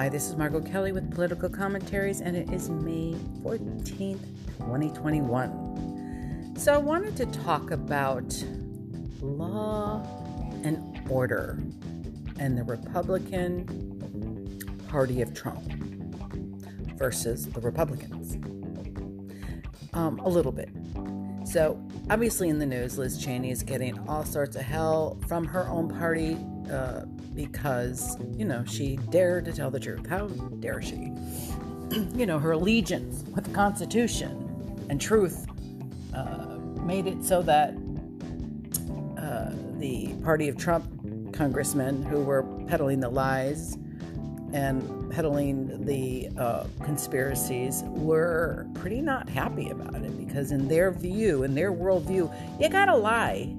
Hi, this is Margo Kelly with Political Commentaries, and it is May 14th, 2021. So I wanted to talk about law and order and the Republican Party of Trump versus the Republicans a little bit. So obviously in the news, Liz Cheney is getting all sorts of hell from her own party because, she dared to tell the truth. How dare she? Her allegiance with the Constitution and truth made it so that the party of Trump congressmen who were peddling the lies and peddling the conspiracies were pretty not happy about it, because in their view, in their worldview, you gotta lie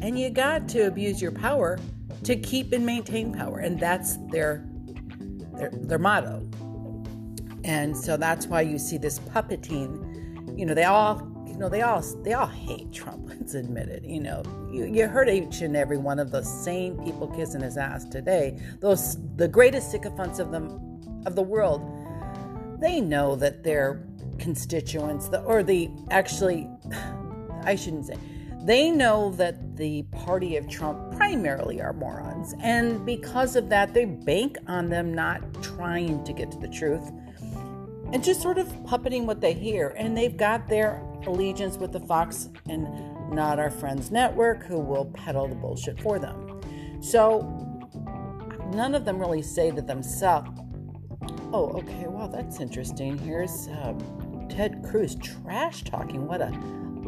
and you got to abuse your power to keep and maintain power, and that's their motto. And so that's why you see this puppeting. They all hate Trump. Let's admit it. You heard each and every one of those same people kissing his ass today. The greatest sycophants of the world. They know that their constituents, they know that the party of Trump primarily are morons, and because of that, they bank on them not trying to get to the truth and just sort of puppeting what they hear. And they've got their allegiance with the Fox and Not Our Friends Network, who will peddle the bullshit for them. So none of them really say to themselves, oh, okay, wow, that's interesting. Here's Ted Cruz trash talking. What a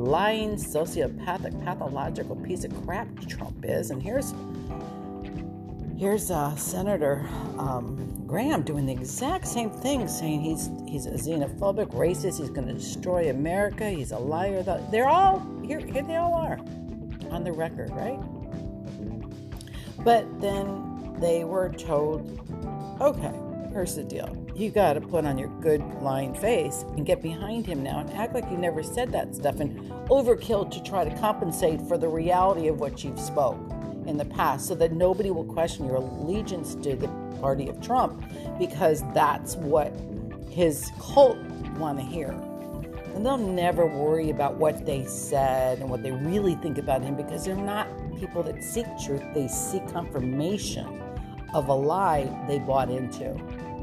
lying, sociopathic, pathological piece of crap Trump is. And here's Senator Graham doing the exact same thing, saying he's a xenophobic, racist, he's going to destroy America, he's a liar. They're all, here they all are, on the record, right? But then they were told, okay, here's the deal. You got to put on your good lying face and get behind him now and act like you never said that stuff and overkill to try to compensate for the reality of what you've spoke in the past, so that nobody will question your allegiance to the party of Trump, because that's what his cult want to hear. And they'll never worry about what they said and what they really think about him, because they're not people that seek truth. They seek confirmation of a lie they bought into.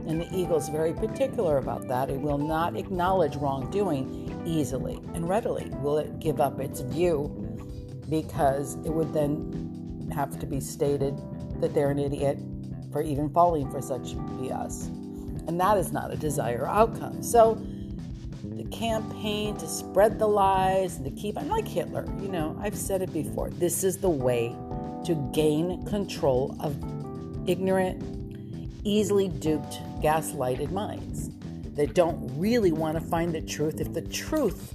And the ego's very particular about that. It will not acknowledge wrongdoing easily and readily. Will it give up its view, because it would then have to be stated that they're an idiot for even falling for such BS. And that is not a desired outcome. So the campaign to spread the lies and to keep, I'm like Hitler, I've said it before. This is the way to gain control of ignorant, easily duped, gaslighted minds that don't really want to find the truth, if the truth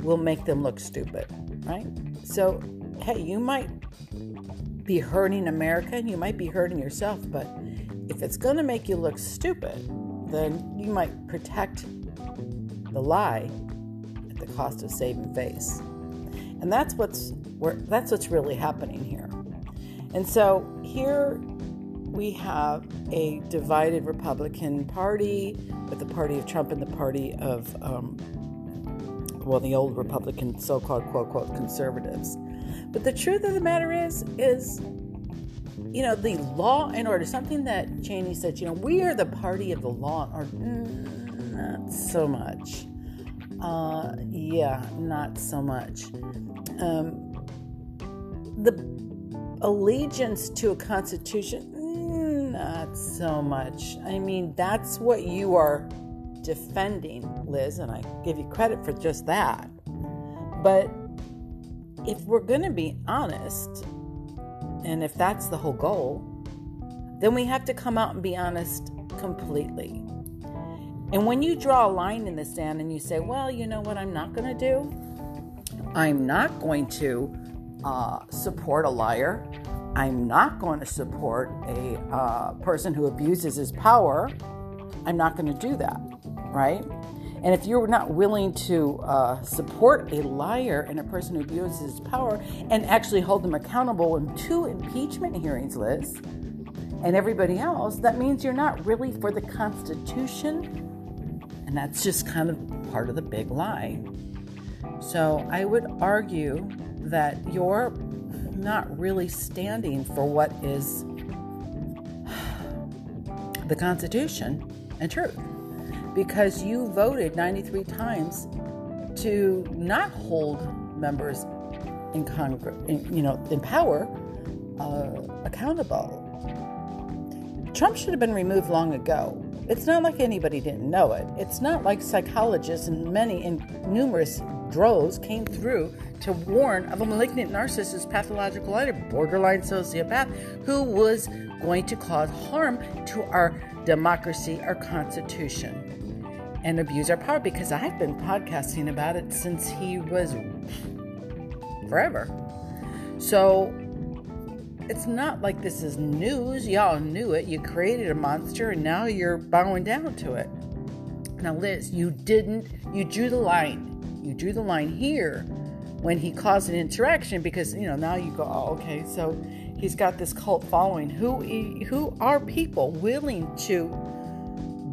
will make them look stupid, right? So, hey, you might be hurting America and you might be hurting yourself, but if it's going to make you look stupid, then you might protect the lie at the cost of saving face. And that's what's really happening here. And so here we have a divided Republican Party with the party of Trump and the party of, the old Republican so-called, quote-quote, conservatives. But the truth of the matter is the law and order, something that Cheney said, we are the party of the law and order. Not so much. Not so much. The allegiance to a constitution, not so much. I mean, that's what you are defending, Liz, and I give you credit for just that. But if we're going to be honest, and if that's the whole goal, then we have to come out and be honest completely. And when you draw a line in the sand and you say, well, you know what I'm not going to do? I'm not going to support a liar. I'm not going to support a person who abuses his power. I'm not going to do that, right? And if you're not willing to support a liar and a person who abuses his power and actually hold them accountable in two impeachment hearings, Liz, and everybody else, that means you're not really for the Constitution, and that's just kind of part of the big lie. So I would argue that you're not really standing for what is the Constitution and truth, because you voted 93 times to not hold members in Congress, in power, accountable. Trump should have been removed long ago. It's not like anybody didn't know it. It's not like psychologists and numerous droves came through to warn of a malignant narcissist, pathological liar, borderline sociopath who was going to cause harm to our democracy, our Constitution, and abuse our power, because I've been podcasting about it since he was forever. So it's not like this is news. Y'all knew it. You created a monster, and now you're bowing down to it. Now, Liz, you drew the line. You drew the line here when he caused an insurrection, because, now you go, oh, okay, so he's got this cult following. Who are people willing to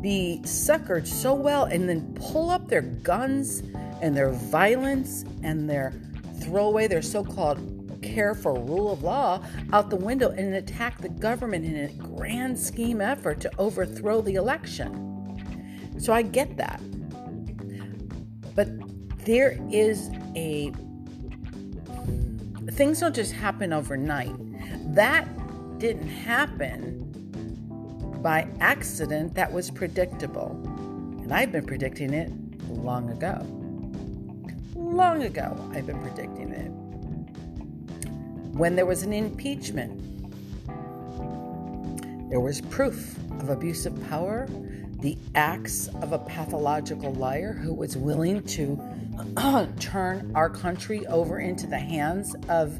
be suckered so well and then pull up their guns and their violence and their throwaway, their so-called care for rule of law out the window and attack the government in a grand scheme effort to overthrow the election. So I get that. But there is things don't just happen overnight. That didn't happen by accident. That was predictable. And I've been predicting it long ago. Long ago, I've been predicting it. When there was an impeachment, there was proof of abuse of power, the acts of a pathological liar who was willing to turn our country over into the hands of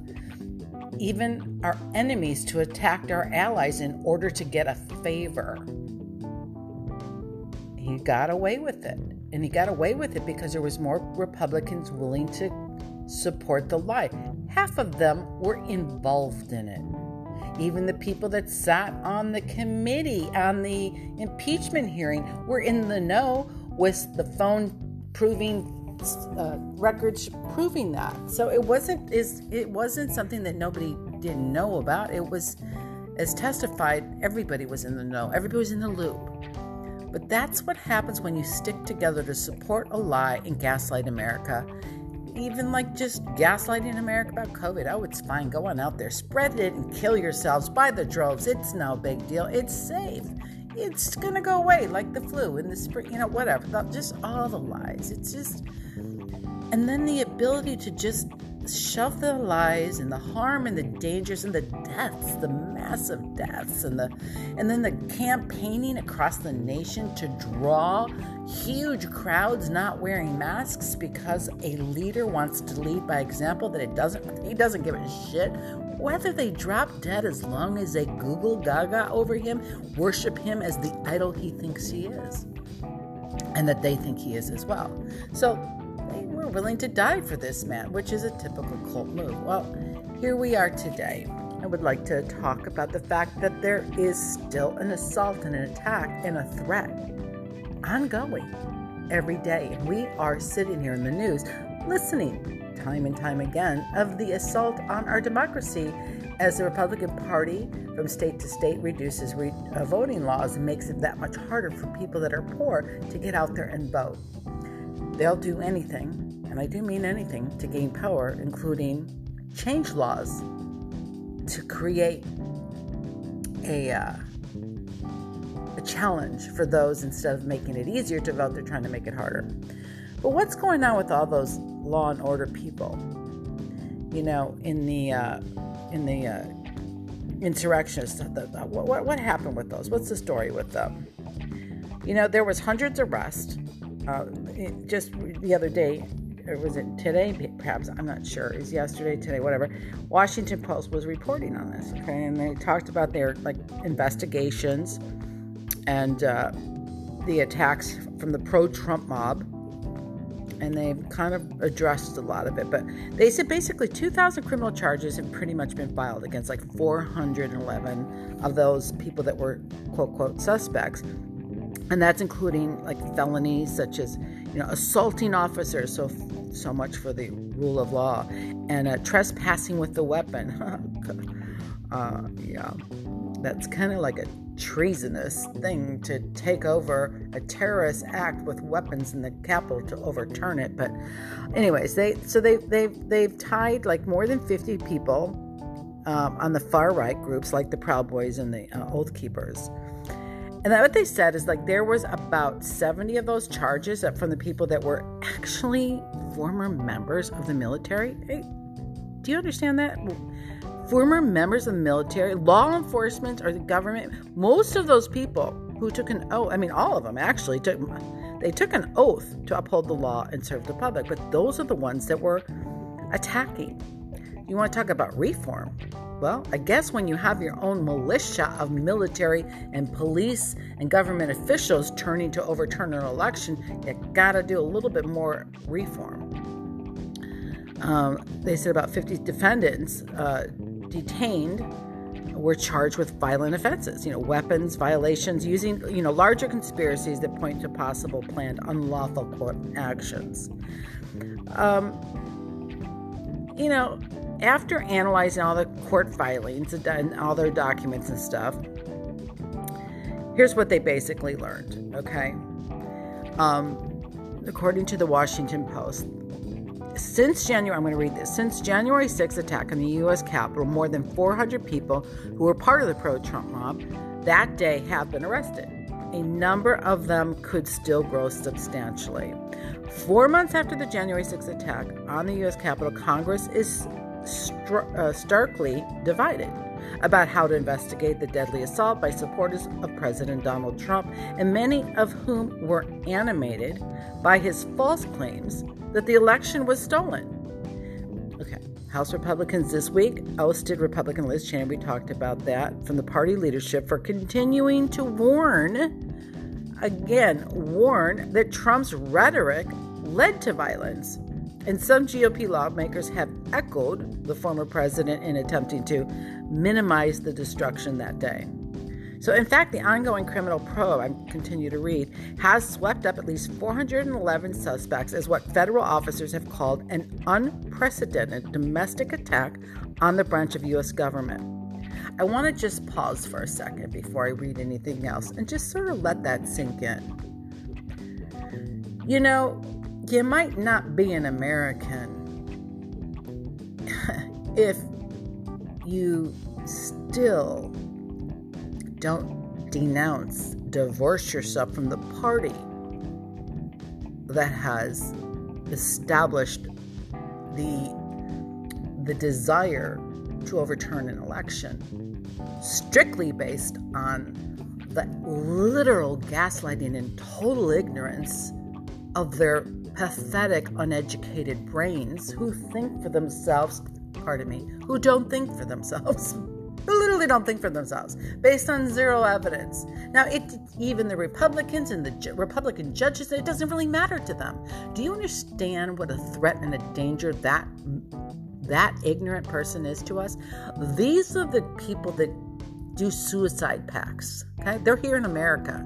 even our enemies to attack our allies in order to get a favor. He got away with it. And he got away with it because there was more Republicans willing to support the lie. Half of them were involved in it. Even the people that sat on the committee on the impeachment hearing were in the know with the phone proving records proving that. So it wasn't something that nobody didn't know about. It was, as testified, everybody was in the know. Everybody was in the loop. But that's what happens when you stick together to support a lie and gaslight America. Even like just gaslighting America about COVID. Oh, it's fine. Go on out there. Spread it and kill yourselves by the droves. It's no big deal. It's safe. It's going to go away like the flu in the spring. Whatever. Just all the lies. It's just... And then the ability to just shove the lies and the harm and the dangers and the deaths, the massive deaths, and then the campaigning across the nation to draw huge crowds not wearing masks because a leader wants to lead by example, that he doesn't give a shit whether they drop dead as long as they Google Gaga over him, worship him as the idol he thinks he is, and that they think he is as well. So they were willing to die for this man, which is a typical cult move. Well, here we are today. I would like to talk about the fact that there is still an assault and an attack and a threat ongoing every day. And we are sitting here in the news listening time and time again of the assault on our democracy as the Republican Party from state to state reduces voting laws and makes it that much harder for people that are poor to get out there and vote. They'll do anything, and I do mean anything, to gain power, including change laws to create a challenge for those. Instead of making it easier to vote, they're trying to make it harder. But what's going on with all those law and order people? In the insurrectionists, what happened with those? What's the story with them? There was hundreds of arrests. Just the other day, or was it today, perhaps, I'm not sure, it was yesterday, today, whatever, Washington Post was reporting on this, okay, and they talked about their, investigations and the attacks from the pro-Trump mob and they've kind of addressed a lot of it. But they said basically 2,000 criminal charges have pretty much been filed against like 411 of those people that were quote suspects. And that's including like felonies such as, you know, assaulting officers. So much for the rule of law, and trespassing with the weapon. Yeah, that's kind of like a treasonous thing to take over a terrorist act with weapons in the Capitol to overturn it. But anyways, they've tied like more than 50 people on the far right groups like the Proud Boys and the Oath Keepers. And that what they said is like there was about 70 of those charges that from the people that were actually former members of the military. Hey, do you understand that? Former members of the military, law enforcement, or the government. Most of those people who took an oath, I mean, all of them actually took an oath to uphold the law and serve the public. But those are the ones that were attacking. You want to talk about reform? Well, I guess when you have your own militia of military and police and government officials turning to overturn an election, you gotta do a little bit more reform. They said about 50 defendants detained were charged with violent offenses, you know, weapons, violations, using, you know, larger conspiracies that point to possible planned unlawful court actions. You know, after analyzing all the court filings and all their documents and stuff, here's what they basically learned, okay? According to the Washington Post, Since January 6th attack on the U.S. Capitol, more than 400 people who were part of the pro-Trump mob that day have been arrested. A number of them could still grow substantially. 4 months after the January 6th attack on the U.S. Capitol, Congress is starkly divided about how to investigate the deadly assault by supporters of President Donald Trump, and many of whom were animated by his false claims that the election was stolen. Okay, House Republicans this week ousted Republican Liz Cheney, we talked about that, from the party leadership for continuing to warn that Trump's rhetoric led to violence. And some GOP lawmakers have echoed the former president in attempting to minimize the destruction that day. So in fact, the ongoing criminal probe, I continue to read, has swept up at least 411 suspects as what federal officers have called an unprecedented domestic attack on the branch of U.S. government. I want to just pause for a second before I read anything else and just sort of let that sink in. You know, you might not be an American if you still don't divorce yourself from the party that has established the desire to overturn an election strictly based on the literal gaslighting and total ignorance of their pathetic, uneducated brains who don't think for themselves, who literally don't think for themselves, based on zero evidence. Now, even the Republicans and the Republican judges, it doesn't really matter to them. Do you understand what a threat and a danger that ignorant person is to us? These are the people that do suicide pacts, okay? They're here in America.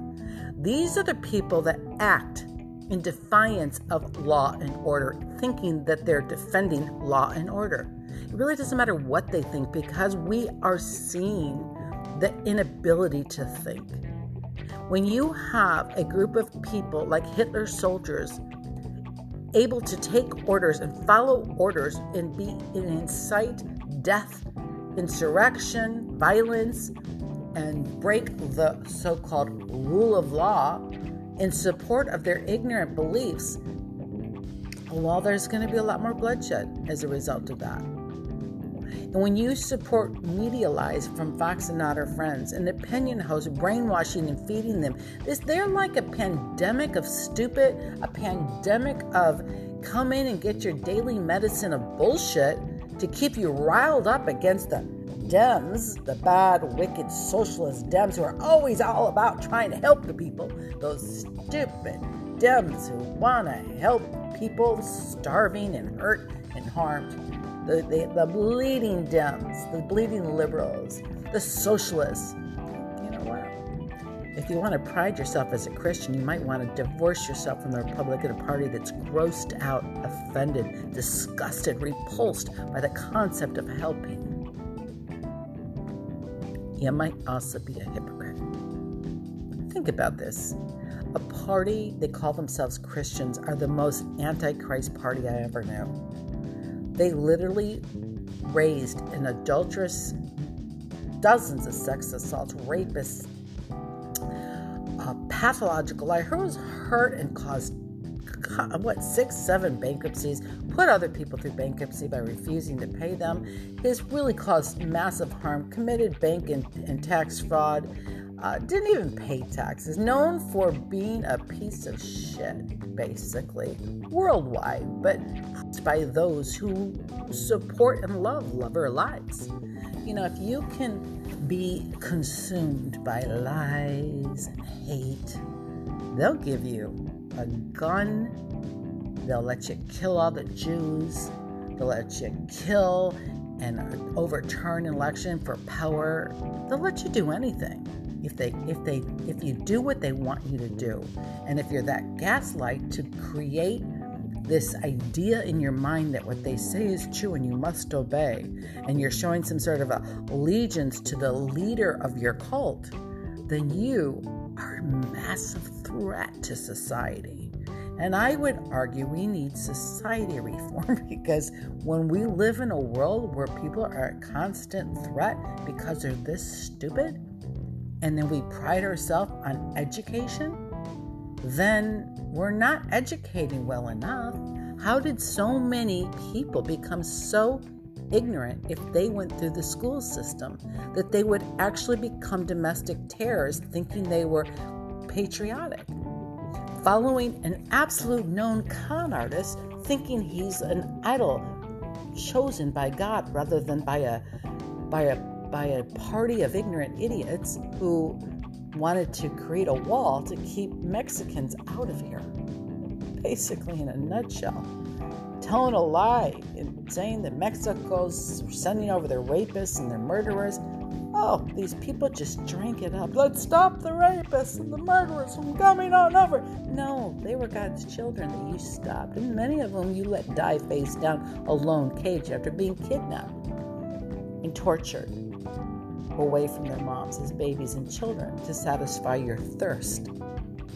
These are the people that act in defiance of law and order, thinking that they're defending law and order. It really doesn't matter what they think, because we are seeing the inability to think. When you have a group of people like Hitler's soldiers able to take orders and follow orders and incite death, insurrection, violence, and break the so-called rule of law in support of their ignorant beliefs, well, there's going to be a lot more bloodshed as a result of that. And when you support media lies from Fox and Not Our Friends, and opinion hosts brainwashing and feeding them, they're like a pandemic of stupid, a pandemic of come in and get your daily medicine of bullshit to keep you riled up against the Dems, the bad, wicked, socialist Dems who are always all about trying to help the people. Those stupid, Dems who want to help people starving and hurt and harmed. The bleeding Dems, the bleeding liberals, the socialists. You know what? If you want to pride yourself as a Christian, you might want to divorce yourself from the Republican Party that's grossed out, offended, disgusted, repulsed by the concept of helping. You might also be a hypocrite. Think about this. A party, they call themselves Christians, are the most anti-Christ party I ever knew. They literally raised an adulterous, dozens of sex assaults, rapists, pathological liars, who was hurt and caused, 6, 7 bankruptcies, put other people through bankruptcy by refusing to pay them. This really caused massive harm, committed bank and tax fraud, didn't even pay taxes, known for being a piece of shit, basically, worldwide, but by those who support and love our lives. You know, if you can be consumed by lies and hate, they'll give you a gun, they'll let you kill all the Jews, they'll let you kill and overturn an election for power, they'll let you do anything if you do what they want you to do. And if you're that gaslight to create this idea in your mind that what they say is true and you must obey, and you're showing some sort of allegiance to the leader of your cult, then you are a massive threat to society. And I would argue we need society reform, because when we live in a world where people are a constant threat because they're this stupid, and then we pride ourselves on education, then we're not educating well enough. How did so many people become so ignorant if they went through the school system that they would actually become domestic terrorists thinking they were patriotic, following an absolute known con artist thinking he's an idol chosen by God rather than by a party of ignorant idiots who wanted to create a wall to keep Mexicans out of here. Basically, in a nutshell, telling a lie and saying that Mexico's sending over their rapists and their murderers. Oh, these people just drank it up. Let's stop the rapists and the murderers from coming on over. No, they were God's children that you stopped, and many of them you let die face down a lone cage after being kidnapped and tortured away from their moms as babies and children to satisfy your thirst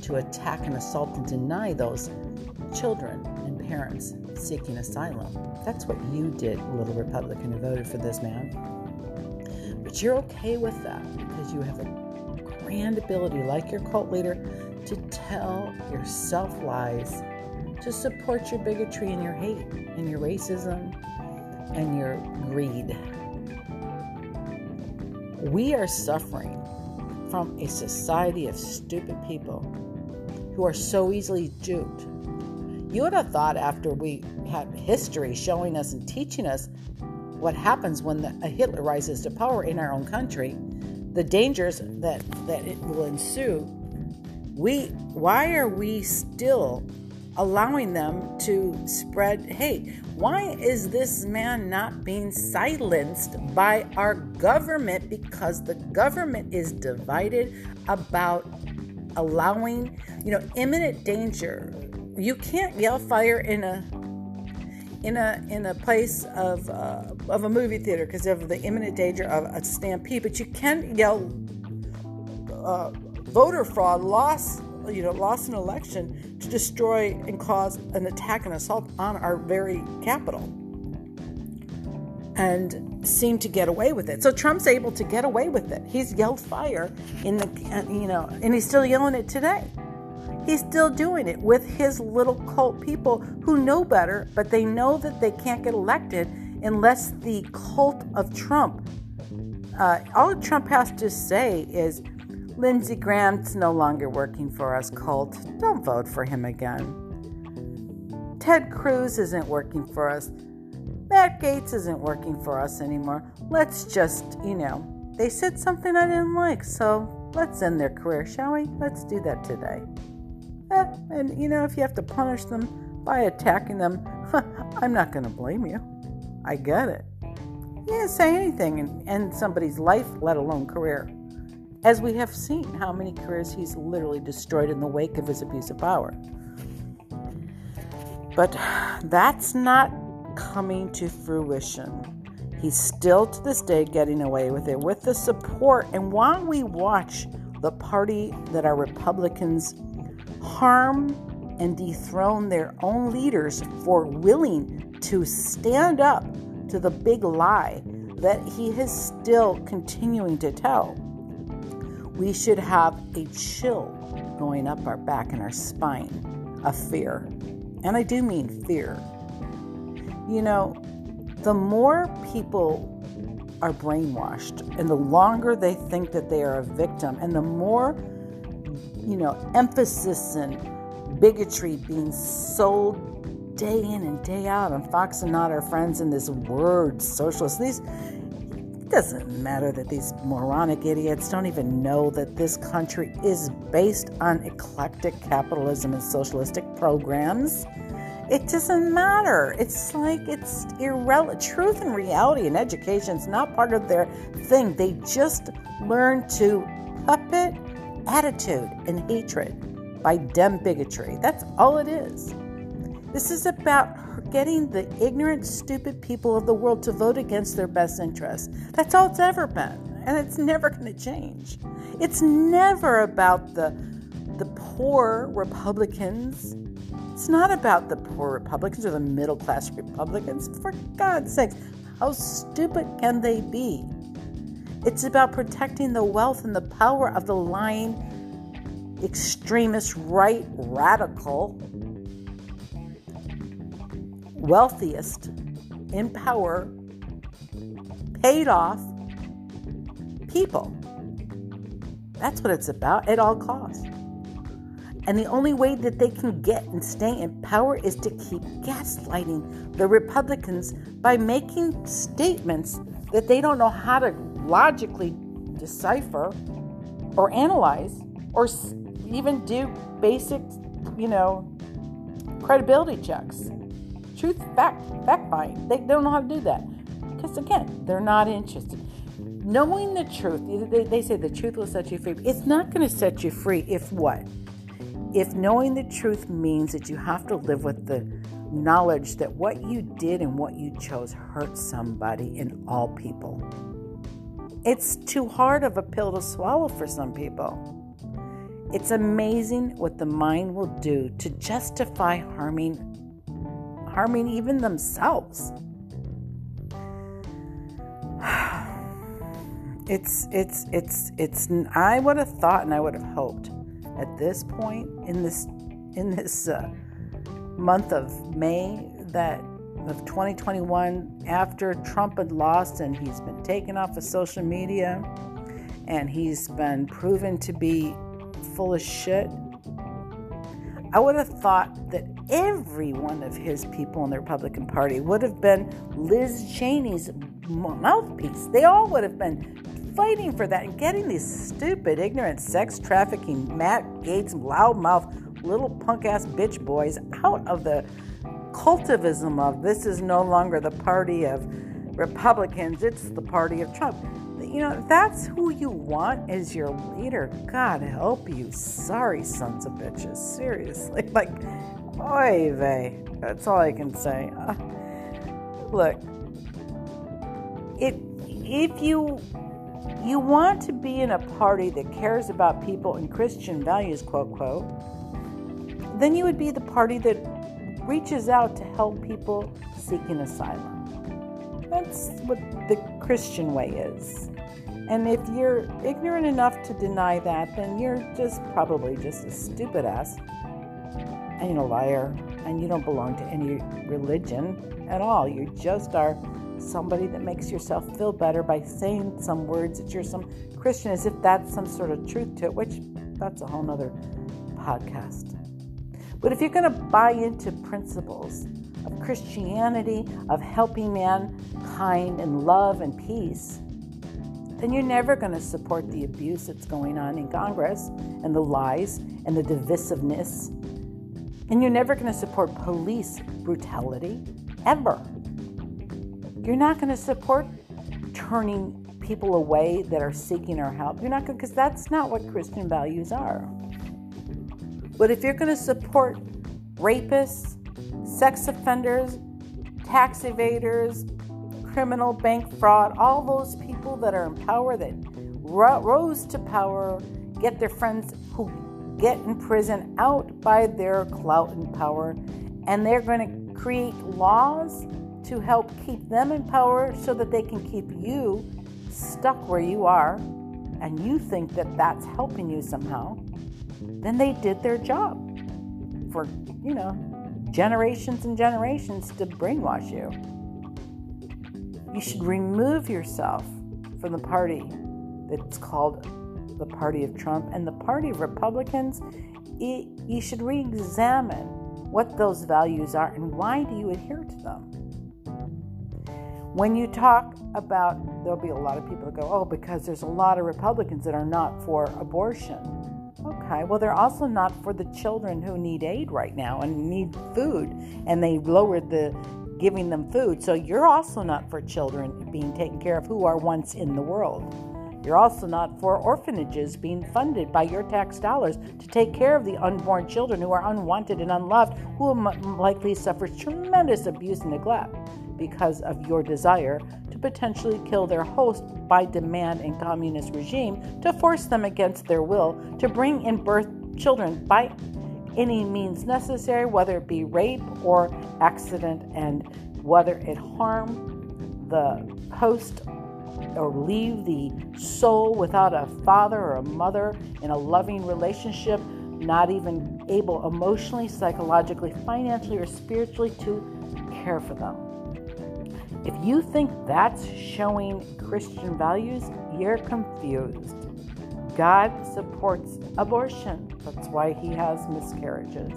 to attack and assault and deny those children and parents seeking asylum. That's what you did, little Republican who voted for this man. But you're okay with that because you have a grand ability, like your cult leader, to tell yourself lies, to support your bigotry and your hate and your racism and your greed. We are suffering from a society of stupid people who are so easily duped. You would have thought after we had history showing us and teaching us what happens when a Hitler rises to power in our own country, the dangers that it will ensue, why are we still allowing them to spread hate? Why is this man not being silenced by our government? Because the government is divided about allowing, imminent danger. You can't yell fire in a place of a movie theater because of the imminent danger of a stampede, but you can yell voter fraud, lost an election to destroy and cause an attack and assault on our very capital and seem to get away with it. So Trump's able to get away with it. He's yelled fire in the, and he's still yelling it today. He's still doing it with his little cult people who know better, but they know that they can't get elected unless the cult of Trump, all Trump has to say is, Lindsey Graham's no longer working for us, cult. Don't vote for him again. Ted Cruz isn't working for us. Matt Gaetz isn't working for us anymore. Let's just, they said something I didn't like, so let's end their career, shall we? Let's do that today. And, you know, if you have to punish them by attacking them, I'm not going to blame you. I get it. You didn't say anything and end somebody's life, let alone career. As we have seen how many careers he's literally destroyed in the wake of his abuse of power. But that's not coming to fruition. He's still to this day getting away with it with the support. And while we watch the party that are Republicans harm and dethrone their own leaders for willing to stand up to the big lie that he is still continuing to tell, we should have a chill going up our back and our spine of fear. And I do mean fear. You know, the more people are brainwashed and the longer they think that they are a victim and the more, you know, emphasis and bigotry being sold day in and day out on Fox and Not Our Friends and this word socialist. It doesn't matter that these moronic idiots don't even know that this country is based on eclectic capitalism and socialistic programs. It doesn't matter. It's like it's irrelevant. Truth and reality and education is not part of their thing. They just learn to puppet attitude and hatred by dumb bigotry. That's all it is. This is about getting the ignorant, stupid people of the world to vote against their best interests. That's all it's ever been, and it's never going to change. It's never about the poor Republicans. It's not about the poor Republicans or the middle-class Republicans. For God's sakes, how stupid can they be? It's about protecting the wealth and the power of the lying, extremist, right, radical, wealthiest, in power, paid-off people. That's what it's about at all costs. And the only way that they can get and stay in power is to keep gaslighting the Republicans by making statements that they don't know how to logically decipher or analyze or even do basic, you know, credibility checks. Truth, fact find. They don't know how to do that. Because again, they're not interested. Knowing the truth, they say the truth will set you free. It's not going to set you free if what? If knowing the truth means that you have to live with the knowledge that what you did and what you chose hurt somebody and all people. It's too hard of a pill to swallow for some people. It's amazing what the mind will do to justify harming even themselves. It's I would have thought and I would have hoped at this point in this month of May of 2021, after Trump had lost and he's been taken off of social media and he's been proven to be full of shit, I would have thought that every one of his people in the Republican Party would have been Liz Cheney's mouthpiece. They all would have been fighting for that and getting these stupid, ignorant, sex trafficking, Matt Gaetz, loudmouth, little punk ass bitch boys out of the cultivism of this is no longer the party of Republicans, it's the party of Trump. You know, that's who you want as your leader. God help you. Sorry, sons of bitches. Seriously. Like, oy vey. That's all I can say. Look, if you want to be in a party that cares about people and Christian values, quote, quote, then you would be the party that reaches out to help people seeking asylum. That's what the Christian way is. And if you're ignorant enough to deny that, then you're just probably just a stupid ass and a liar, and you don't belong to any religion at all. You just are somebody that makes yourself feel better by saying some words that you're some Christian, as if that's some sort of truth to it, which that's a whole nother podcast. But if you're going to buy into principles of Christianity, of helping mankind and love and peace, then you're never going to support the abuse that's going on in Congress and the lies and the divisiveness And you're never going to support police brutality, ever. You're not going to support turning people away that are seeking our help. You're not going, because that's not what Christian values are. But if you're going to support rapists, sex offenders, tax evaders, criminal bank fraud, all those people that are in power, that rose to power, get their friends who get in prison out by their clout and power, and they're going to create laws to help keep them in power so that they can keep you stuck where you are, and you think that that's helping you somehow, then they did their job for, you know, generations and generations to brainwash you. You should remove yourself from the party that's called the party of Trump and the party of Republicans. You should re-examine what those values are and why do you adhere to them. When you talk about, there'll be a lot of people that go, oh, because there's a lot of Republicans that are not for abortion. Okay, well, they're also not for the children who need aid right now and need food, and they lowered the giving them food. So you're also not for children being taken care of who are once in the world. You're also not for orphanages being funded by your tax dollars to take care of the unborn children who are unwanted and unloved, who will likely suffer tremendous abuse and neglect because of your desire to potentially kill their host by demand in communist regime, to force them against their will to bring in birth children by any means necessary, whether it be rape or accident, and whether it harm the host or leave the soul without a father or a mother in a loving relationship, not even able emotionally, psychologically, financially, or spiritually to care for them. If you think that's showing Christian values, you're confused. God supports abortion. That's why he has miscarriages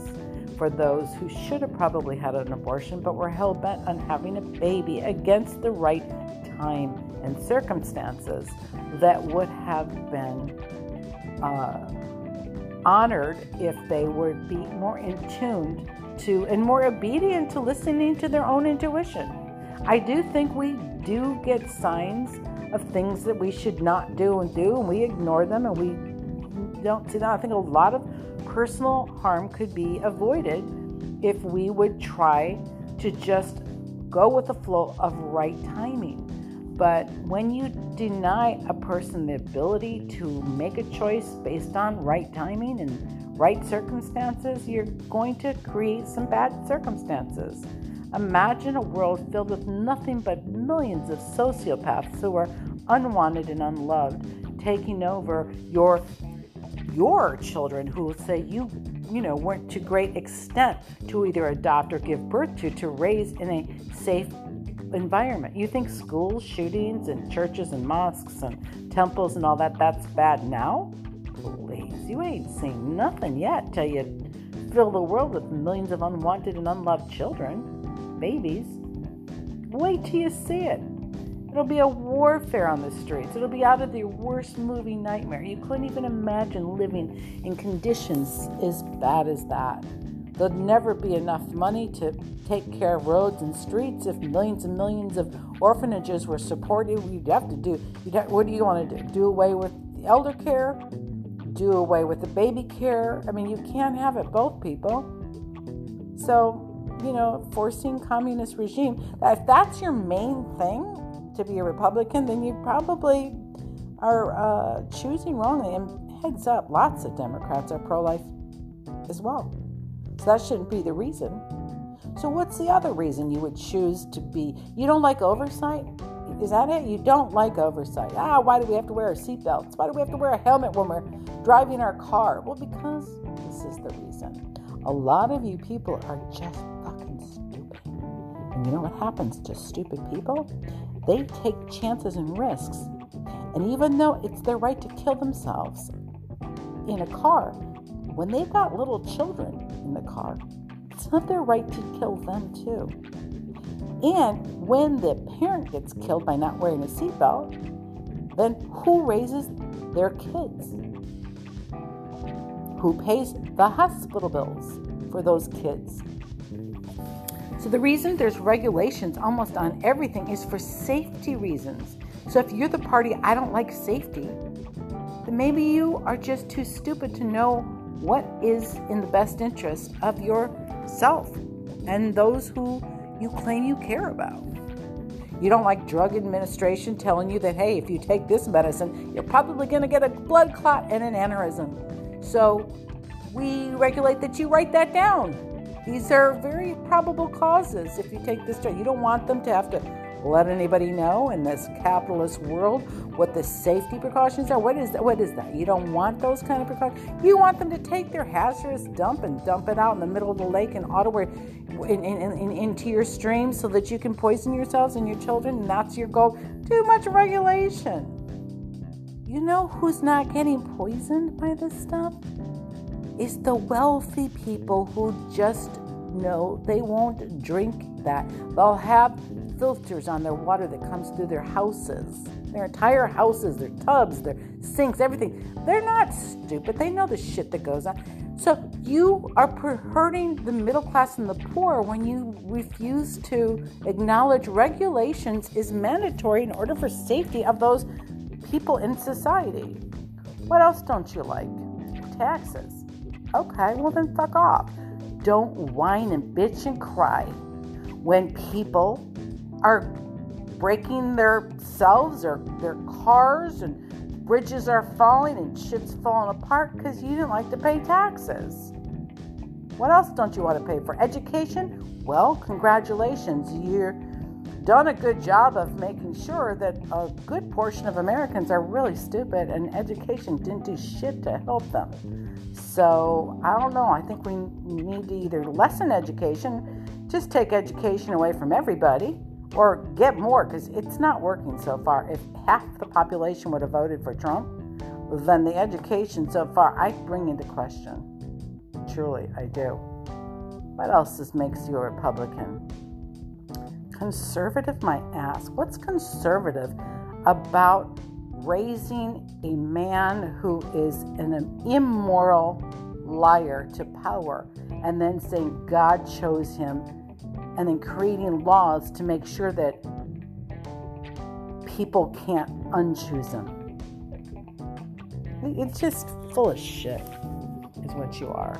for those who should have probably had an abortion but were hell-bent on having a baby against the right time and circumstances that would have been honored if they would be more in tune to and more obedient to listening to their own intuition. I do think we do get signs of things that we should not do, and we ignore them, and we don't see them. I think a lot of personal harm could be avoided if we would try to just go with the flow of right timing. But when you deny a person the ability to make a choice based on right timing and right circumstances, you're going to create some bad circumstances. Imagine a world filled with nothing but millions of sociopaths who are unwanted and unloved, taking over your children who will say you weren't to great extent to either adopt or give birth to raise in a safe environment. You think school shootings and churches and mosques and temples and all that's bad now? Please, you ain't seen nothing yet till you fill the world with millions of unwanted and unloved children, babies. Wait till you see it. It'll be a warfare on the streets. It'll be out of your worst movie nightmare. You couldn't even imagine living in conditions as bad as that. There'll never be enough money to take care of roads and streets if millions and millions of orphanages were supported. What do you want to do? Do away with the elder care? Do away with the baby care? I mean, you can't have it both, people. So, forcing communist regime. If that's your main thing, to be a Republican, then you probably are choosing wrongly. And heads up, lots of Democrats are pro-life as well. So that shouldn't be the reason. So what's the other reason you would choose to be? You don't like oversight? Is that it? You don't like oversight. Why do we have to wear our seatbelts? Why do we have to wear a helmet when we're driving our car? Well, because this is the reason. A lot of you people are just fucking stupid. And you know what happens to stupid people? They take chances and risks. And even though it's their right to kill themselves in a car, when they've got little children in the car, it's not their right to kill them too. And when the parent gets killed by not wearing a seatbelt, then who raises their kids? Who pays the hospital bills for those kids. So the reason there's regulations almost on everything is for safety reasons. So if you're the party, I don't like safety, then maybe you are just too stupid to know what is in the best interest of yourself and those who you claim you care about. You don't like drug administration telling you that, hey, if you take this medicine, you're probably going to get a blood clot and an aneurysm. So we regulate that you write that down. These are very probable causes if you take this drug. You don't want them to have to let anybody know in this capitalist world what the safety precautions are. What is that? You don't want those kind of precautions. You want them to take their hazardous dump and dump it out in the middle of the lake in Ottawa into your stream so that you can poison yourselves and your children, and that's your goal. Too much regulation. You know who's not getting poisoned by this stuff? It's the wealthy people who just know they won't drink that. They'll have filters on their water that comes through their houses, their entire houses, their tubs, their sinks, everything. They're not stupid. They know the shit that goes on. So you are hurting the middle class and the poor when you refuse to acknowledge regulations is mandatory in order for safety of those people in society. What else don't you like? Taxes. Okay, well then fuck off. Don't whine and bitch and cry when people are breaking themselves or their cars and bridges are falling and shit's falling apart because you didn't like to pay taxes. What else don't you want to pay for? Education? Well, congratulations. You've done a good job of making sure that a good portion of Americans are really stupid and education didn't do shit to help them. So, I don't know, I think we need to either lessen education, just take education away from everybody, or get more, because it's not working so far. If half the population would have voted for Trump, then the education so far, I bring into question. Truly, I do. What else makes you a Republican? Conservative, my ass. What's conservative about raising a man who is an immoral liar to power and then saying God chose him and then creating laws to make sure that people can't unchoose him? It's just full of shit is what you are.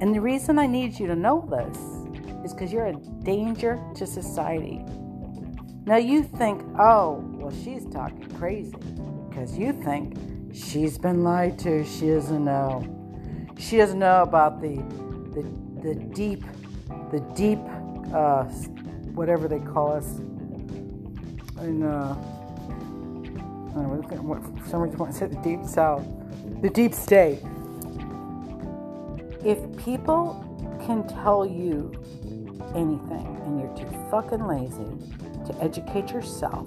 And the reason I need you to know this is because you're a danger to society. Now you think, oh, well, she's talking crazy because you think she's been lied to. She doesn't know. She doesn't know about the deep, whatever they call us. And for some reason I want to say the deep south, the deep state. If people can tell you anything and you're too fucking lazy to educate yourself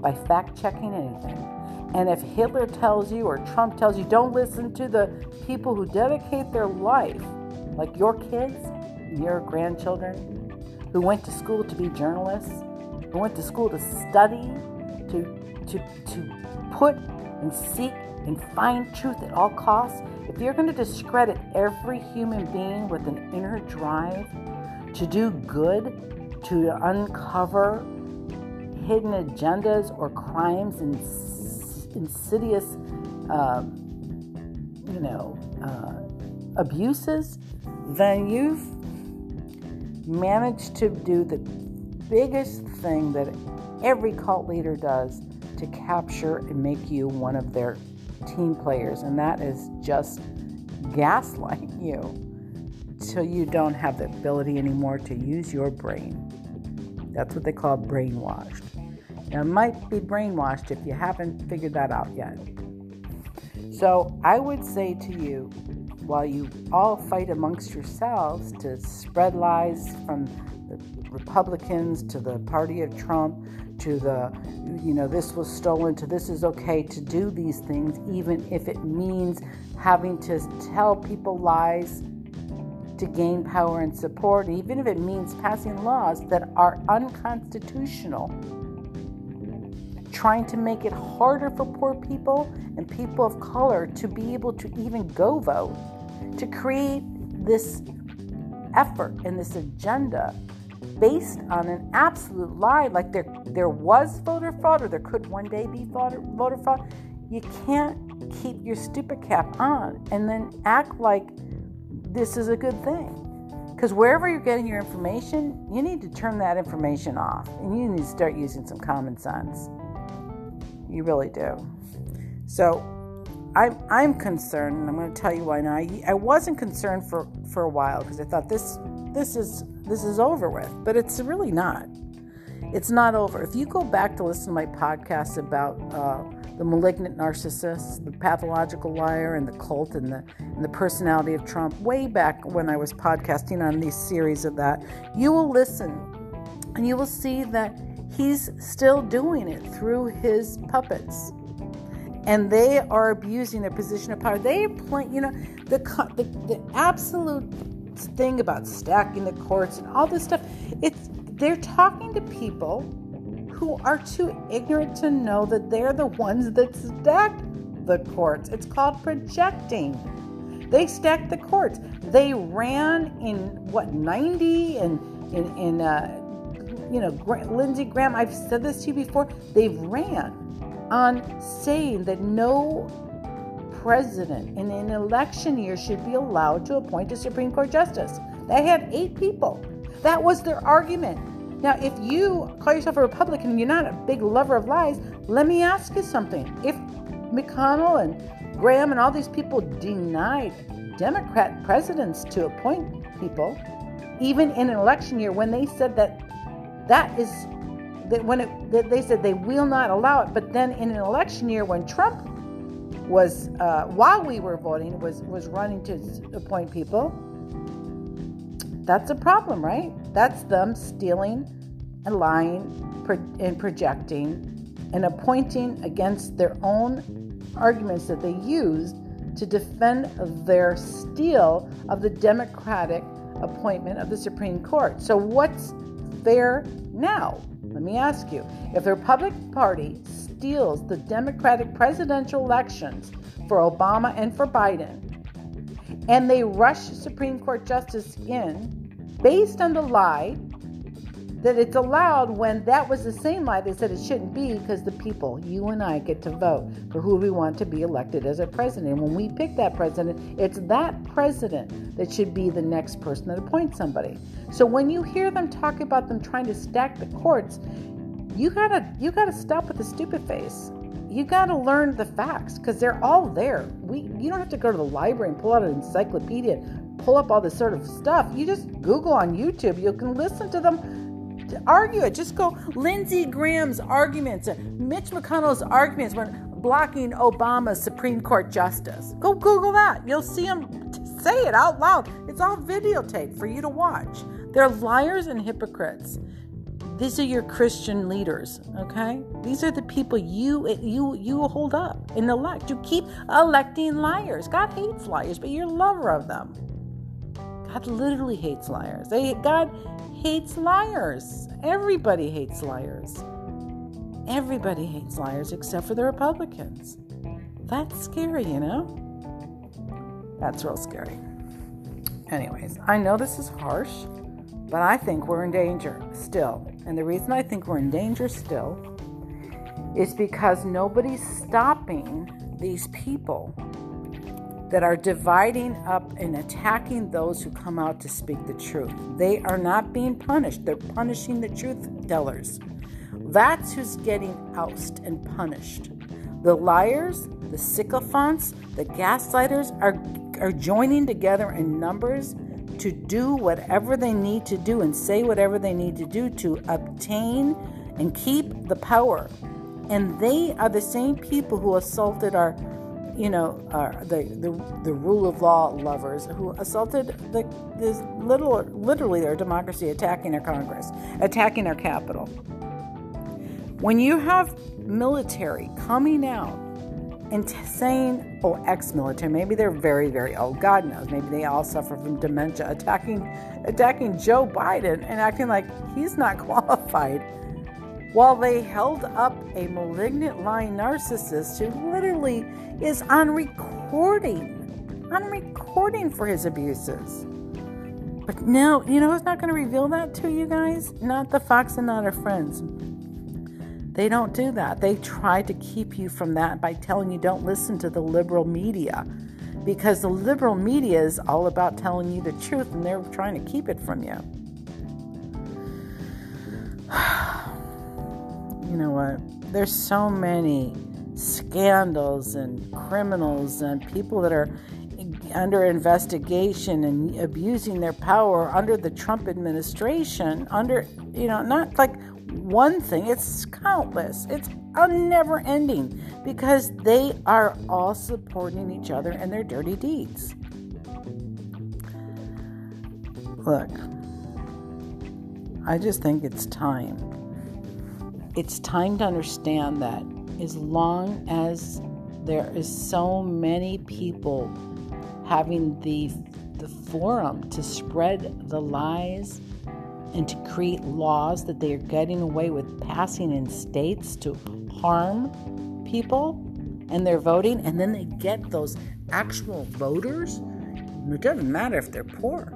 by fact-checking anything. And if Hitler tells you or Trump tells you, don't listen to the people who dedicate their life, like your kids, your grandchildren, who went to school to be journalists, who went to school to study, to put and seek and find truth at all costs. If you're going to discredit every human being with an inner drive to do good, to uncover hidden agendas or crimes and insidious, abuses, then you've managed to do the biggest thing that every cult leader does to capture and make you one of their team players, and that is just gaslight you till you don't have the ability anymore to use your brain. That's what they call brainwashed. Now, it might be brainwashed if you haven't figured that out yet. So I would say to you, while you all fight amongst yourselves to spread lies from the Republicans to the party of Trump to the, this was stolen to this is okay to do these things, even if it means having to tell people lies to gain power and support, even if it means passing laws that are unconstitutional, trying to make it harder for poor people and people of color to be able to even go vote, to create this effort and this agenda based on an absolute lie, like there was voter fraud or there could one day be voter fraud. You can't keep your stupid cap on and then act like this is a good thing. Because wherever you're getting your information, you need to turn that information off. And you need to start using some common sense. You really do. So I'm concerned, and I'm going to tell you why now. I wasn't concerned for a while because I thought this is over with. But it's really not. It's not over. If you go back to listen to my podcast about the malignant narcissist, the pathological liar, and the cult, and the personality of Trump, way back when I was podcasting on these series of that, you will listen and you will see that he's still doing it through his puppets. And they are abusing their position of power. They play, the absolute thing about stacking the courts and all this stuff. They're talking to people who are too ignorant to know that they're the ones that stack the courts. It's called projecting. They stacked the courts. They ran in 90 and Lindsey Graham. I've said this to you before. They've ran on saying that no president in an election year should be allowed to appoint a Supreme Court justice. They had 8 people. That was their argument. Now, if you call yourself a Republican and you're not a big lover of lies, let me ask you something. If McConnell and Graham and all these people denied Democrat presidents to appoint people, even in an election year, when they said they said they will not allow it, but then in an election year when Trump was, while we were voting, was running to appoint people, that's a problem, right? That's them stealing and lying and projecting and appointing against their own arguments that they used to defend their steal of the Democratic appointment of the Supreme Court. So what's fair now? Let me ask you, if the Republican Party steals the Democratic presidential elections for Obama and for Biden, and they rush Supreme Court justice in based on the lie that it's allowed, when that was the same lie they said it shouldn't be, because the people, you and I, get to vote for who we want to be elected as a president. And when we pick that president, it's that president that should be the next person that appoints somebody. So when you hear them talk about them trying to stack the courts, you gotta stop with the stupid face. You got to learn the facts, because they're all there. You don't have to go to the library and pull out an encyclopedia and pull up all this sort of stuff. You just Google on YouTube. You can listen to them to argue it. Just go Lindsey Graham's arguments, Mitch McConnell's arguments when blocking Obama's Supreme Court justice. Go Google that. You'll see them say it out loud. It's all videotaped for you to watch. They're liars and hypocrites. These are your Christian leaders, okay? These are the people you hold up and elect. You keep electing liars. God hates liars, but you're a lover of them. God literally hates liars. God hates liars. Everybody hates liars. Everybody hates liars except for the Republicans. That's scary, you know? That's real scary. Anyways, I know this is harsh, but I think we're in danger still. And the reason I think we're in danger still is because nobody's stopping these people that are dividing up and attacking those who come out to speak the truth. They are not being punished. They're punishing the truth tellers. That's who's getting ousted and punished. The liars, the sycophants, the gaslighters are joining together in numbers to do whatever they need to do and say whatever they need to do to obtain and keep the power. And they are the same people who assaulted the rule of law lovers, who assaulted literally their democracy, attacking our Congress, attacking our Capitol. When you have military coming out and saying, ex-military, maybe they're very, very old, God knows, maybe they all suffer from dementia, attacking Joe Biden and acting like he's not qualified, while they held up a malignant, lying narcissist who literally is on recording for his abuses. But no, you know who's not going to reveal that to you guys? Not the Fox and Not Our Friends. They don't do that. They try to keep you from that by telling you don't listen to the liberal media, because the liberal media is all about telling you the truth, and they're trying to keep it from you. You know what? There's so many scandals and criminals and people that are under investigation and abusing their power under the Trump administration, under, you know, not like one thing, it's countless, it's never ending, because they are all supporting each other and their dirty deeds. Look, I just think it's time. It's time to understand that as long as there is so many people having the forum to spread the lies and to create laws that they are getting away with passing in states to harm people and their voting, and then they get those actual voters. It doesn't matter if they're poor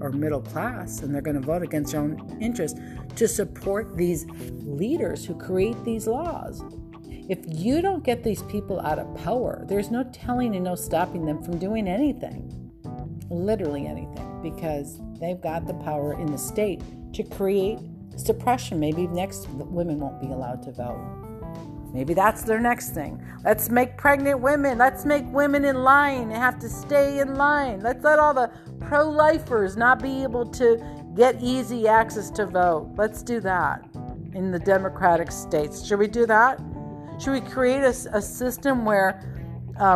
or middle class, and they're going to vote against their own interests to support these leaders who create these laws. If you don't get these people out of power, there's no telling and no stopping them from doing anything, literally anything, because they've got the power in the state to create suppression. Maybe next, women won't be allowed to vote. Maybe that's their next thing. Let's make pregnant women. Let's make women in line and have to stay in line. Let's let all the pro-lifers not be able to get easy access to vote. Let's do that in the Democratic states. Should we do that? Should we create a system where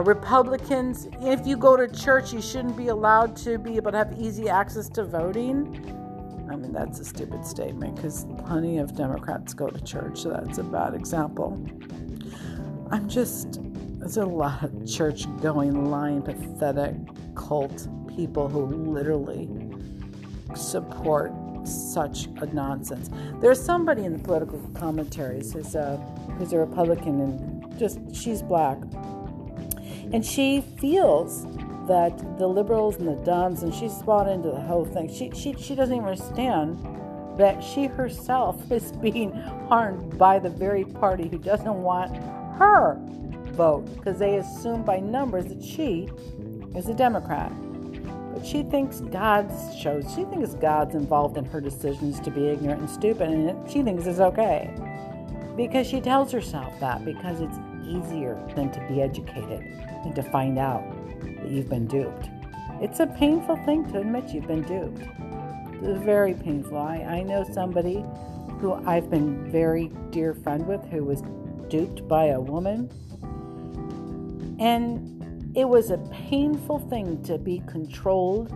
Republicans, if you go to church, you shouldn't be allowed to be able to have easy access to voting? I mean, that's a stupid statement, because plenty of Democrats go to church, so that's a bad example. There's a lot of church-going, lying, pathetic cult people who literally support such a nonsense. There's somebody in the Political Commentaries who's a Republican, and she's black, and she feels that the liberals and the Dems, and she's bought into the whole thing. She doesn't even understand that she herself is being harmed by the very party who doesn't want her vote, because they assume by numbers that she is a Democrat. She thinks God's involved in her decisions to be ignorant and stupid, and she thinks it's okay, because she tells herself that, because it's easier than to be educated and to find out that you've been duped. It's a painful thing to admit you've been duped. It's very painful. I know somebody who I've been very dear friend with who was duped by a woman, and it was a painful thing to be controlled,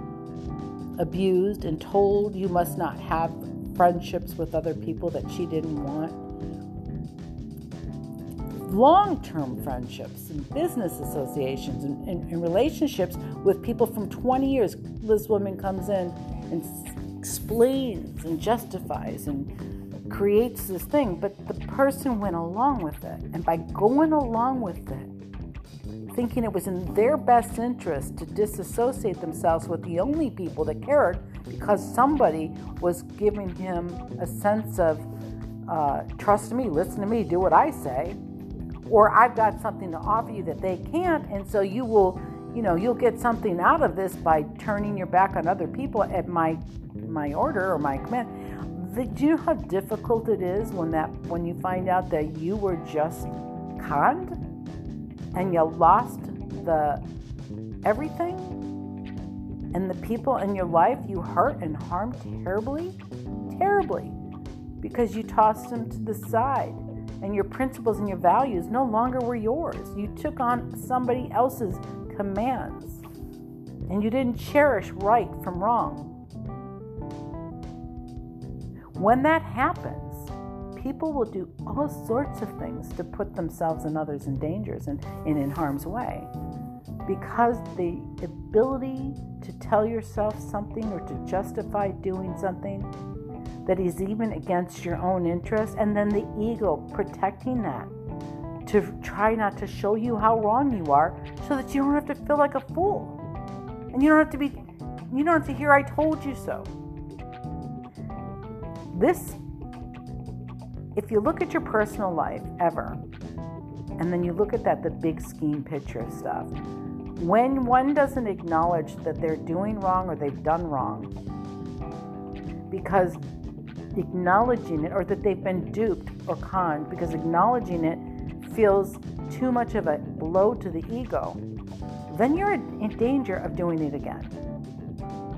abused, and told you must not have friendships with other people that she didn't want. Long-term friendships and business associations and relationships with people from 20 years. This woman comes in and explains and justifies and creates this thing, but the person went along with it. And by going along with it, thinking it was in their best interest to disassociate themselves with the only people that cared, because somebody was giving him a sense of trust me, listen to me, do what I say, or I've got something to offer you that they can't, and so you will, you'll get something out of this by turning your back on other people at my order or my command. Do you know how difficult it is when you find out that you were just conned? And you lost the everything, and the people in your life you hurt and harmed terribly, because you tossed them to the side, and your principles and your values no longer were yours. You took on somebody else's commands, and you didn't cherish right from wrong. When that happens, people will do all sorts of things to put themselves and others in dangers and in harm's way, because the ability to tell yourself something or to justify doing something that is even against your own interests, and then the ego protecting that to try not to show you how wrong you are so that you don't have to feel like a fool, and you don't have to be You don't have to hear I told you so. This, if you look at your personal life ever, and then you look at the big scheme picture stuff, when one doesn't acknowledge that they're doing wrong or they've done wrong, because acknowledging it, or that they've been duped or conned, because acknowledging it feels too much of a blow to the ego, then you're in danger of doing it again.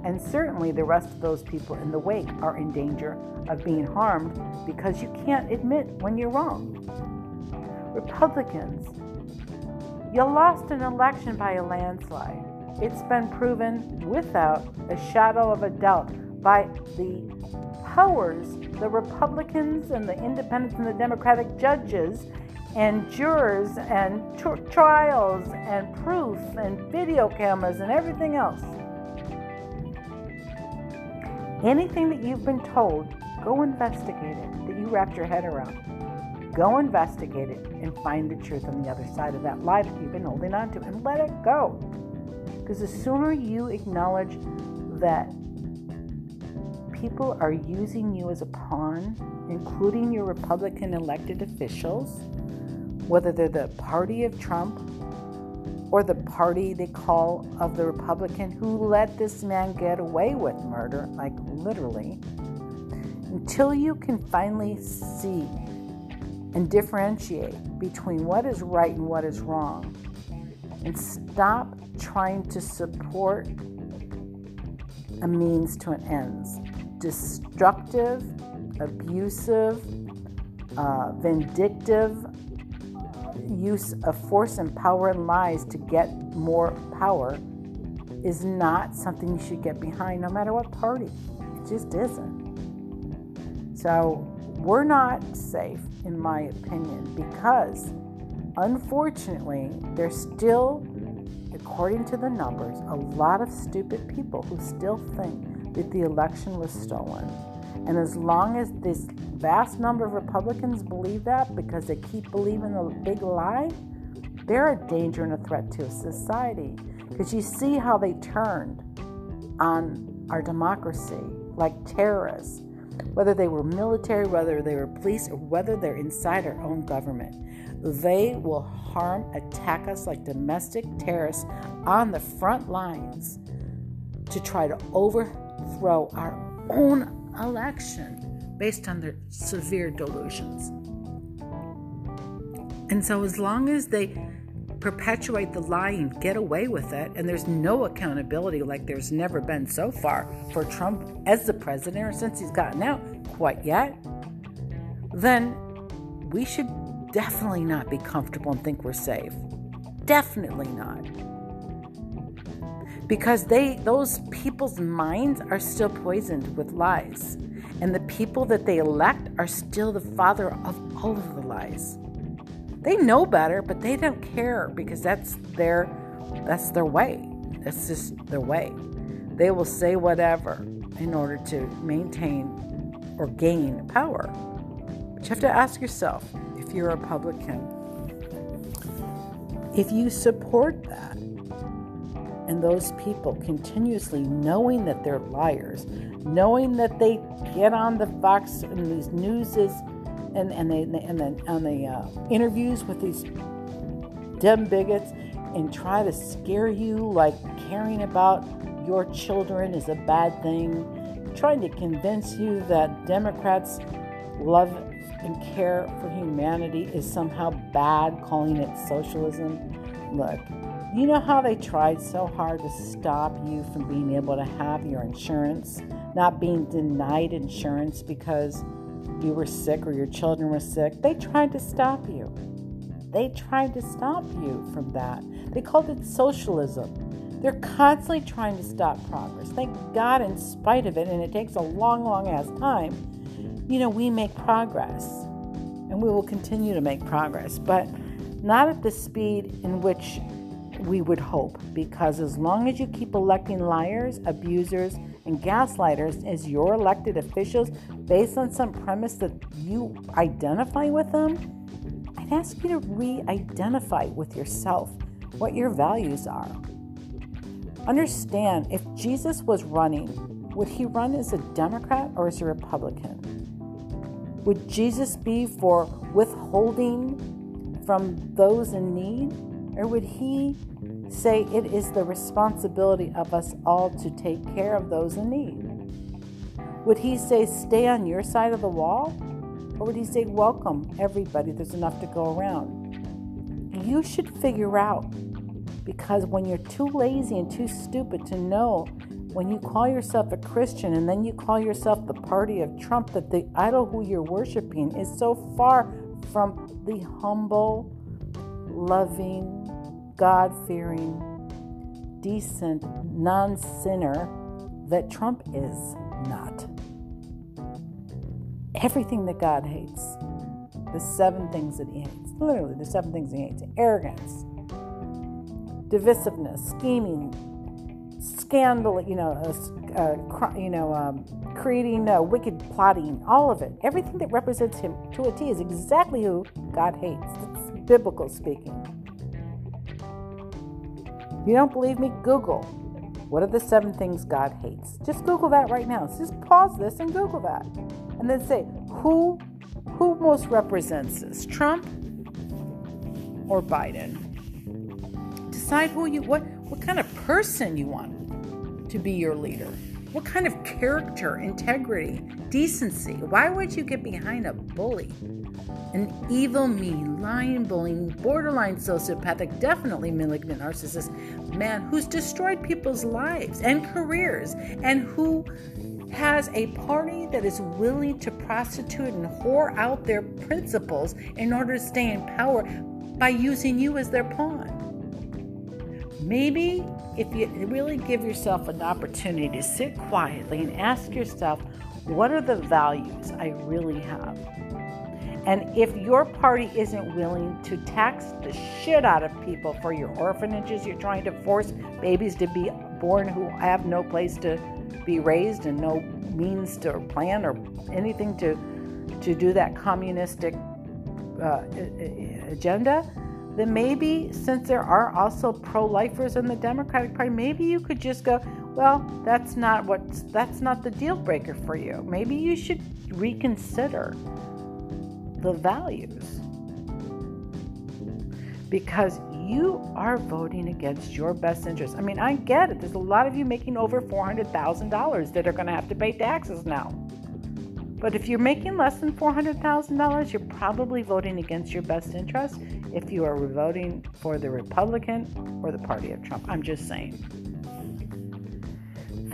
And certainly the rest of those people in the wake are in danger of being harmed because you can't admit when you're wrong. Republicans, you lost an election by a landslide. It's been proven without a shadow of a doubt by the powers, the Republicans and the independents and the Democratic judges and jurors and trials and proof and video cameras and everything else. Anything that you've been told, go investigate it, that you wrapped your head around. Go investigate it and find the truth on the other side of that lie that you've been holding on to and let it go. Because the sooner you acknowledge that people are using you as a pawn, including your Republican elected officials, whether they're the party of Trump or the party they call of the Republican who let this man get away with murder, like literally, until you can finally see and differentiate between what is right and what is wrong, and stop trying to support a means to an end. Destructive, abusive, vindictive use of force and power and lies to get more power is not something you should get behind, no matter what party. It just isn't. So we're not safe, in my opinion, because unfortunately there's still, according to the numbers, a lot of stupid people who still think that the election was stolen. And as long as this vast number of Republicans believe that because they keep believing the big lie, they're a danger and a threat to society. Because you see how they turned on our democracy like terrorists, whether they were military, whether they were police, or whether they're inside our own government. They will harm, attack us like domestic terrorists on the front lines to try to overthrow our own election based on their severe delusions. And so as long as they perpetuate the lie and get away with it, and there's no accountability like there's never been so far for Trump as the president or since he's gotten out quite yet, then we should definitely not be comfortable and think we're safe. Definitely not. Because those people's minds are still poisoned with lies. And the people that they elect are still the father of all of the lies. They know better, but they don't care because that's their way. That's just their way. They will say whatever in order to maintain or gain power. But you have to ask yourself, if you're a Republican, if you support that, and those people continuously knowing that they're liars, knowing that they get on the Fox and these newses and then on the interviews with these dumb bigots and try to scare you like caring about your children is a bad thing, trying to convince you that Democrats love and care for humanity is somehow bad, calling it socialism. Look, you know how they tried so hard to stop you from being able to have your insurance, not being denied insurance because you were sick or your children were sick? They tried to stop you. They tried to stop you from that. They called it socialism. They're constantly trying to stop progress. Thank God, in spite of it, and it takes a long, long ass time, we make progress, and we will continue to make progress, but not at the speed in which we would hope, because as long as you keep electing liars, abusers, and gaslighters as your elected officials based on some premise that you identify with them, I'd ask you to re-identify with yourself what your values are. Understand, if Jesus was running, would he run as a Democrat or as a Republican? Would Jesus be for withholding from those in need? Or would he say it is the responsibility of us all to take care of those in need? Would he say stay on your side of the wall? Or would he say welcome everybody, there's enough to go around? You should figure out, because when you're too lazy and too stupid to know, when you call yourself a Christian and then you call yourself the party of Trump, that the idol who you're worshiping is so far from the humble, loving, God-fearing, decent, non-sinner that Trump is not. Everything that God hates, the seven things that he hates, literally the seven things he hates: arrogance, divisiveness, scheming, scandal, creating wicked plotting, all of it. Everything that represents him to a T is exactly who God hates. It's biblical speaking. You don't believe me? Google. What are the seven things God hates? Just Google that right now. Just pause this and Google that. And then say, who most represents this? Trump or Biden? Decide what kind of person you want to be your leader. What kind of character, integrity, decency? Why would you get behind a bully? An evil me, lying, bullying, borderline sociopathic, definitely malignant narcissist man who's destroyed people's lives and careers, and who has a party that is willing to prostitute and whore out their principles in order to stay in power by using you as their pawn. Maybe if you really give yourself an opportunity to sit quietly and ask yourself, what are the values I really have? And if your party isn't willing to tax the shit out of people for your orphanages, you're trying to force babies to be born who have no place to be raised and no means to plan or anything to do that communistic agenda, then maybe, since there are also pro-lifers in the Democratic Party, maybe you could just go, well, that's not the deal breaker for you. Maybe you should reconsider the values, because you are voting against your best interest. I mean, I get it. There's a lot of you making over $400,000 that are going to have to pay taxes now. But if you're making less than $400,000, you're probably voting against your best interest if you are voting for the Republican or the party of Trump. I'm just saying.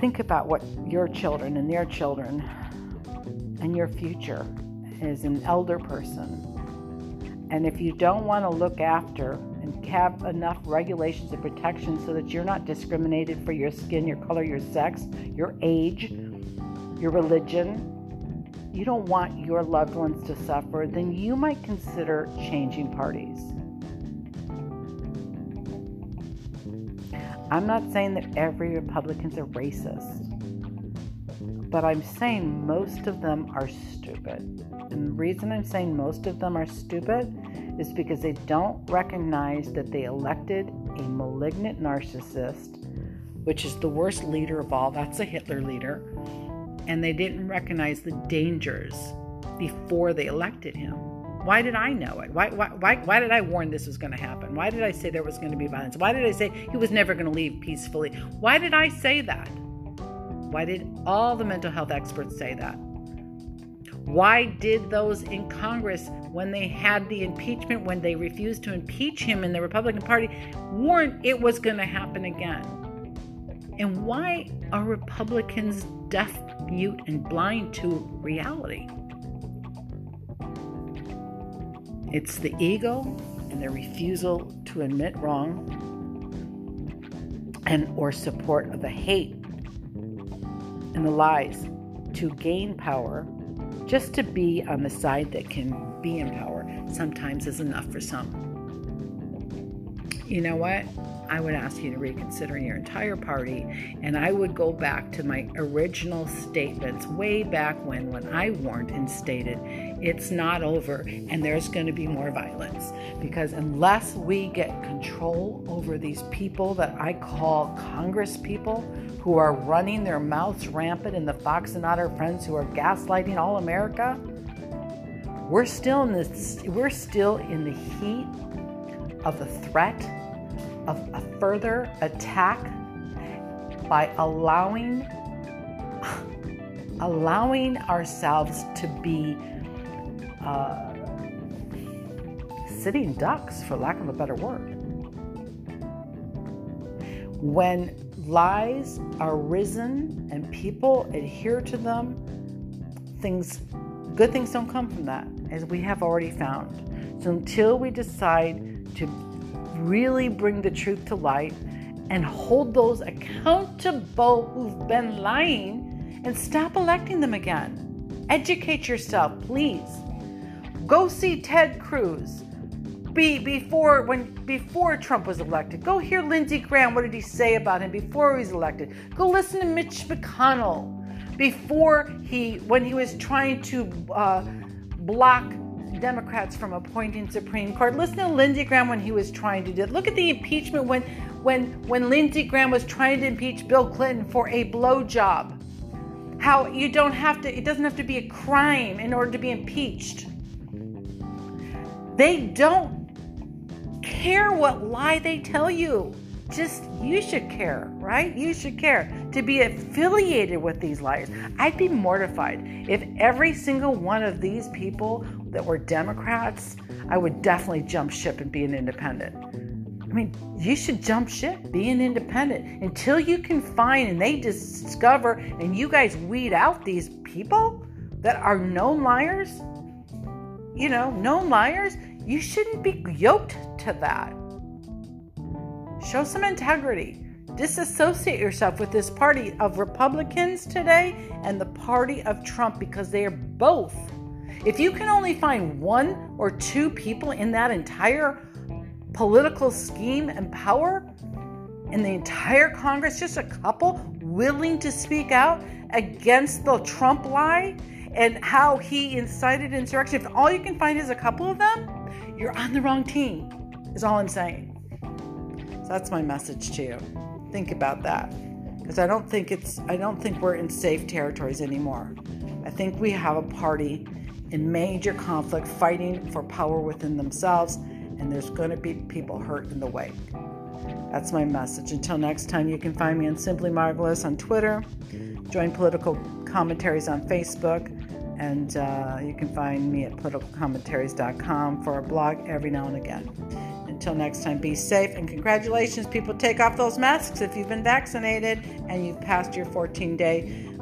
Think about what your children and their children and your future is an elder person. And if you don't want to look after and have enough regulations and protections so that you're not discriminated for your skin, your color, your sex, your age, your religion, you don't want your loved ones to suffer, then you might consider changing parties. I'm not saying that every Republican's a racist, but I'm saying most of them are stupid. And the reason I'm saying most of them are stupid is because they don't recognize that they elected a malignant narcissist, which is the worst leader of all. That's a Hitler leader. And they didn't recognize the dangers before they elected him. Why did I know it? Why did I warn this was going to happen? Why did I say there was going to be violence? Why did I say he was never going to leave peacefully? Why did I say that? Why did all the mental health experts say that? Why did those in Congress, when they had the impeachment, when they refused to impeach him in the Republican Party, warn it was going to happen again? And why are Republicans deaf, mute, and blind to reality? It's the ego and the refusal to admit wrong and or support of the hate and the lies to gain power. Just to be on the side that can be in power sometimes is enough for some. You know what? I would ask you to reconsider your entire party, and I would go back to my original statements way back when I warned and stated it's not over, and there's going to be more violence, because unless we get control over these people that I call Congress people, who are running their mouths rampant in the Fox and Not Our Friends, who are gaslighting all America, we're still in the heat of the threat of a further attack by allowing ourselves to be sitting ducks, for lack of a better word. When lies are risen and people adhere to them, good things don't come from that, as we have already found. So until we decide to really bring the truth to light and hold those accountable who've been lying, and stop electing them again. Educate yourself, please. Go see Ted Cruz before Trump was elected. Go hear Lindsey Graham. What did he say about him before he was elected? Go listen to Mitch McConnell when he was trying to block Democrats from appointing Supreme Court. Listen to Lindsey Graham when he was trying to do it. Look at the impeachment when Lindsey Graham was trying to impeach Bill Clinton for a blowjob. How it doesn't have to be a crime in order to be impeached. They don't care what lie they tell you. Just, you should care, right? You should care to be affiliated with these liars. I'd be mortified if every single one of these people that were Democrats, I would definitely jump ship and be an independent. I mean, you should jump ship, be an independent, until you can find and they discover and you guys weed out these people that are known liars. You know, known liars, you shouldn't be yoked to that. Show some integrity. Disassociate yourself with this party of Republicans today and the party of Trump, because they are both. If you can only find one or two people in that entire political scheme and power, in the entire Congress, just a couple willing to speak out against the Trump lie and how he incited insurrection, if all you can find is a couple of them, you're on the wrong team, is all I'm saying. So that's my message to you. Think about that, because I don't think we're in safe territories anymore. I think we have a party in major conflict fighting for power within themselves, and there's going to be people hurt in the wake. That's my message. Until next time, you can find me on Simply Marvelous on Twitter. Join Political Commentaries on Facebook. And you can find me at politicalcommentaries.com for a blog every now and again. Until next time, be safe, and congratulations, people. Take off those masks if you've been vaccinated and you've passed your 14-day.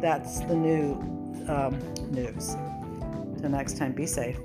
That's the new news. Until next time, be safe.